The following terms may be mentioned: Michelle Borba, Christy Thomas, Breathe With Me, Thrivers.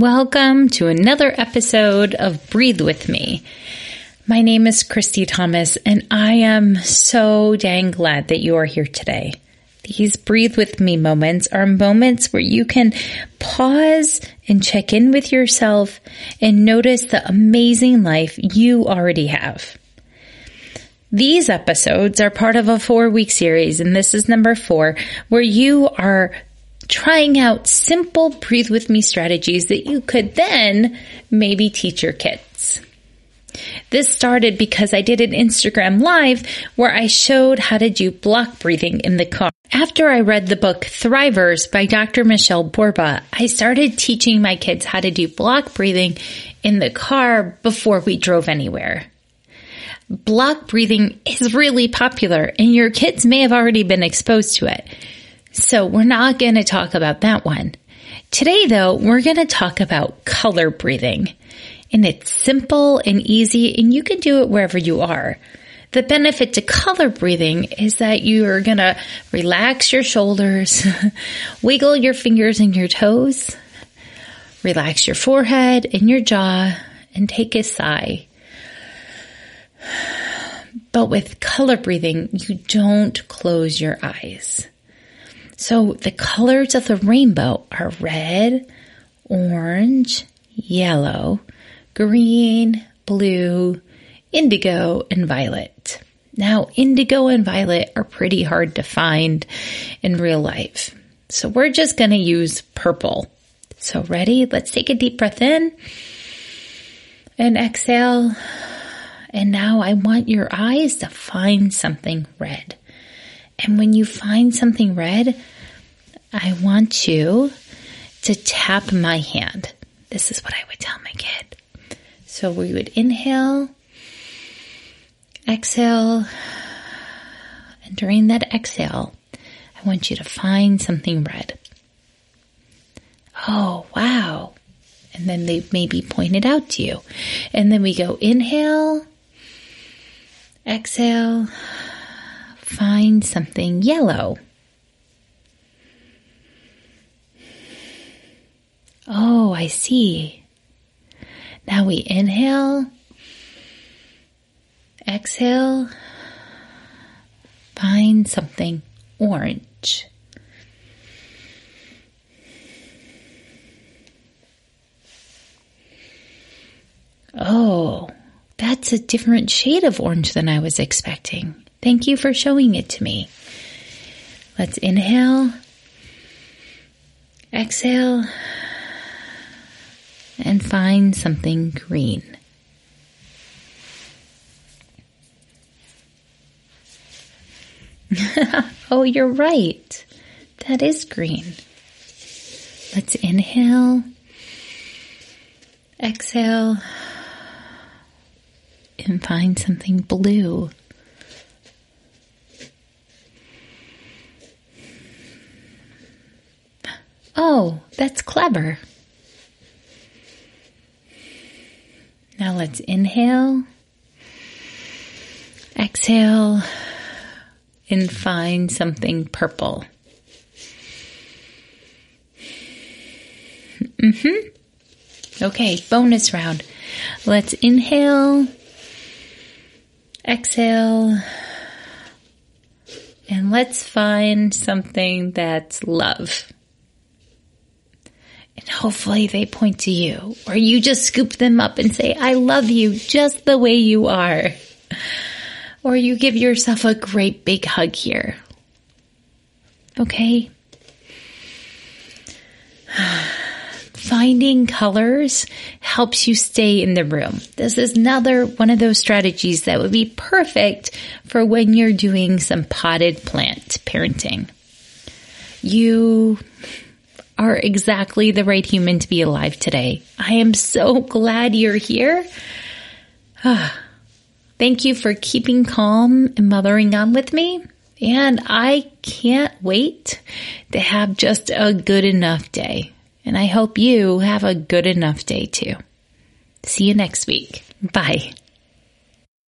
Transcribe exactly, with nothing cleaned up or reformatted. Welcome to another episode of Breathe With Me. My name is Christy Thomas, and I am so dang glad that you are here today. These Breathe With Me moments are moments where you can pause and check in with yourself and notice the amazing life you already have. These episodes are part of a four-week series, and this is number four, where you are trying out simple Breathe With Me strategies that you could then maybe teach your kids. This started because I did an Instagram live where I showed how to do block breathing in the car. After I read the book Thrivers by Doctor Michelle Borba, I started teaching my kids how to do block breathing in the car before we drove anywhere. Block breathing is really popular, and your kids may have already been exposed to it. So we're not going to talk about that one. Today, though, we're going to talk about color breathing. And it's simple and easy, and you can do it wherever you are. The benefit to color breathing is that you're going to relax your shoulders, wiggle your fingers and your toes, relax your forehead and your jaw, and take a sigh. But with color breathing, you don't close your eyes. So the colors of the rainbow are red, orange, yellow, green, blue, indigo, and violet. Now, indigo and violet are pretty hard to find in real life. So we're just going to use purple. So ready? Let's take a deep breath in and exhale. And now I want your eyes to find something red. And when you find something red, I want you to tap my hand. This is what I would tell my kid. So we would inhale, exhale, and during that exhale, I want you to find something red. Oh, wow. And then they maybe point it out to you. And then we go inhale, exhale, find something yellow. Oh, I see. Now we inhale, exhale, find something orange. Oh, that's a different shade of orange than I was expecting. Thank you for showing it to me. Let's inhale, exhale, and find something green. Oh, you're right. That is green. Let's inhale, exhale, and find something blue. Oh, that's clever. Now let's inhale, exhale, and find something purple. Mm-hmm. Okay, bonus round. Let's inhale, exhale, and let's find something that's love. And hopefully they point to you, or you just scoop them up and say, I love you just the way you are. Or you give yourself a great big hug here. Okay. Finding colors helps you stay in the room. This is another one of those strategies that would be perfect for when you're doing some potted plant parenting. You are exactly the right human to be alive today. I am so glad you're here. Ah, thank you for keeping calm and mothering on with me. And I can't wait to have just a good enough day. And I hope you have a good enough day too. See you next week. Bye.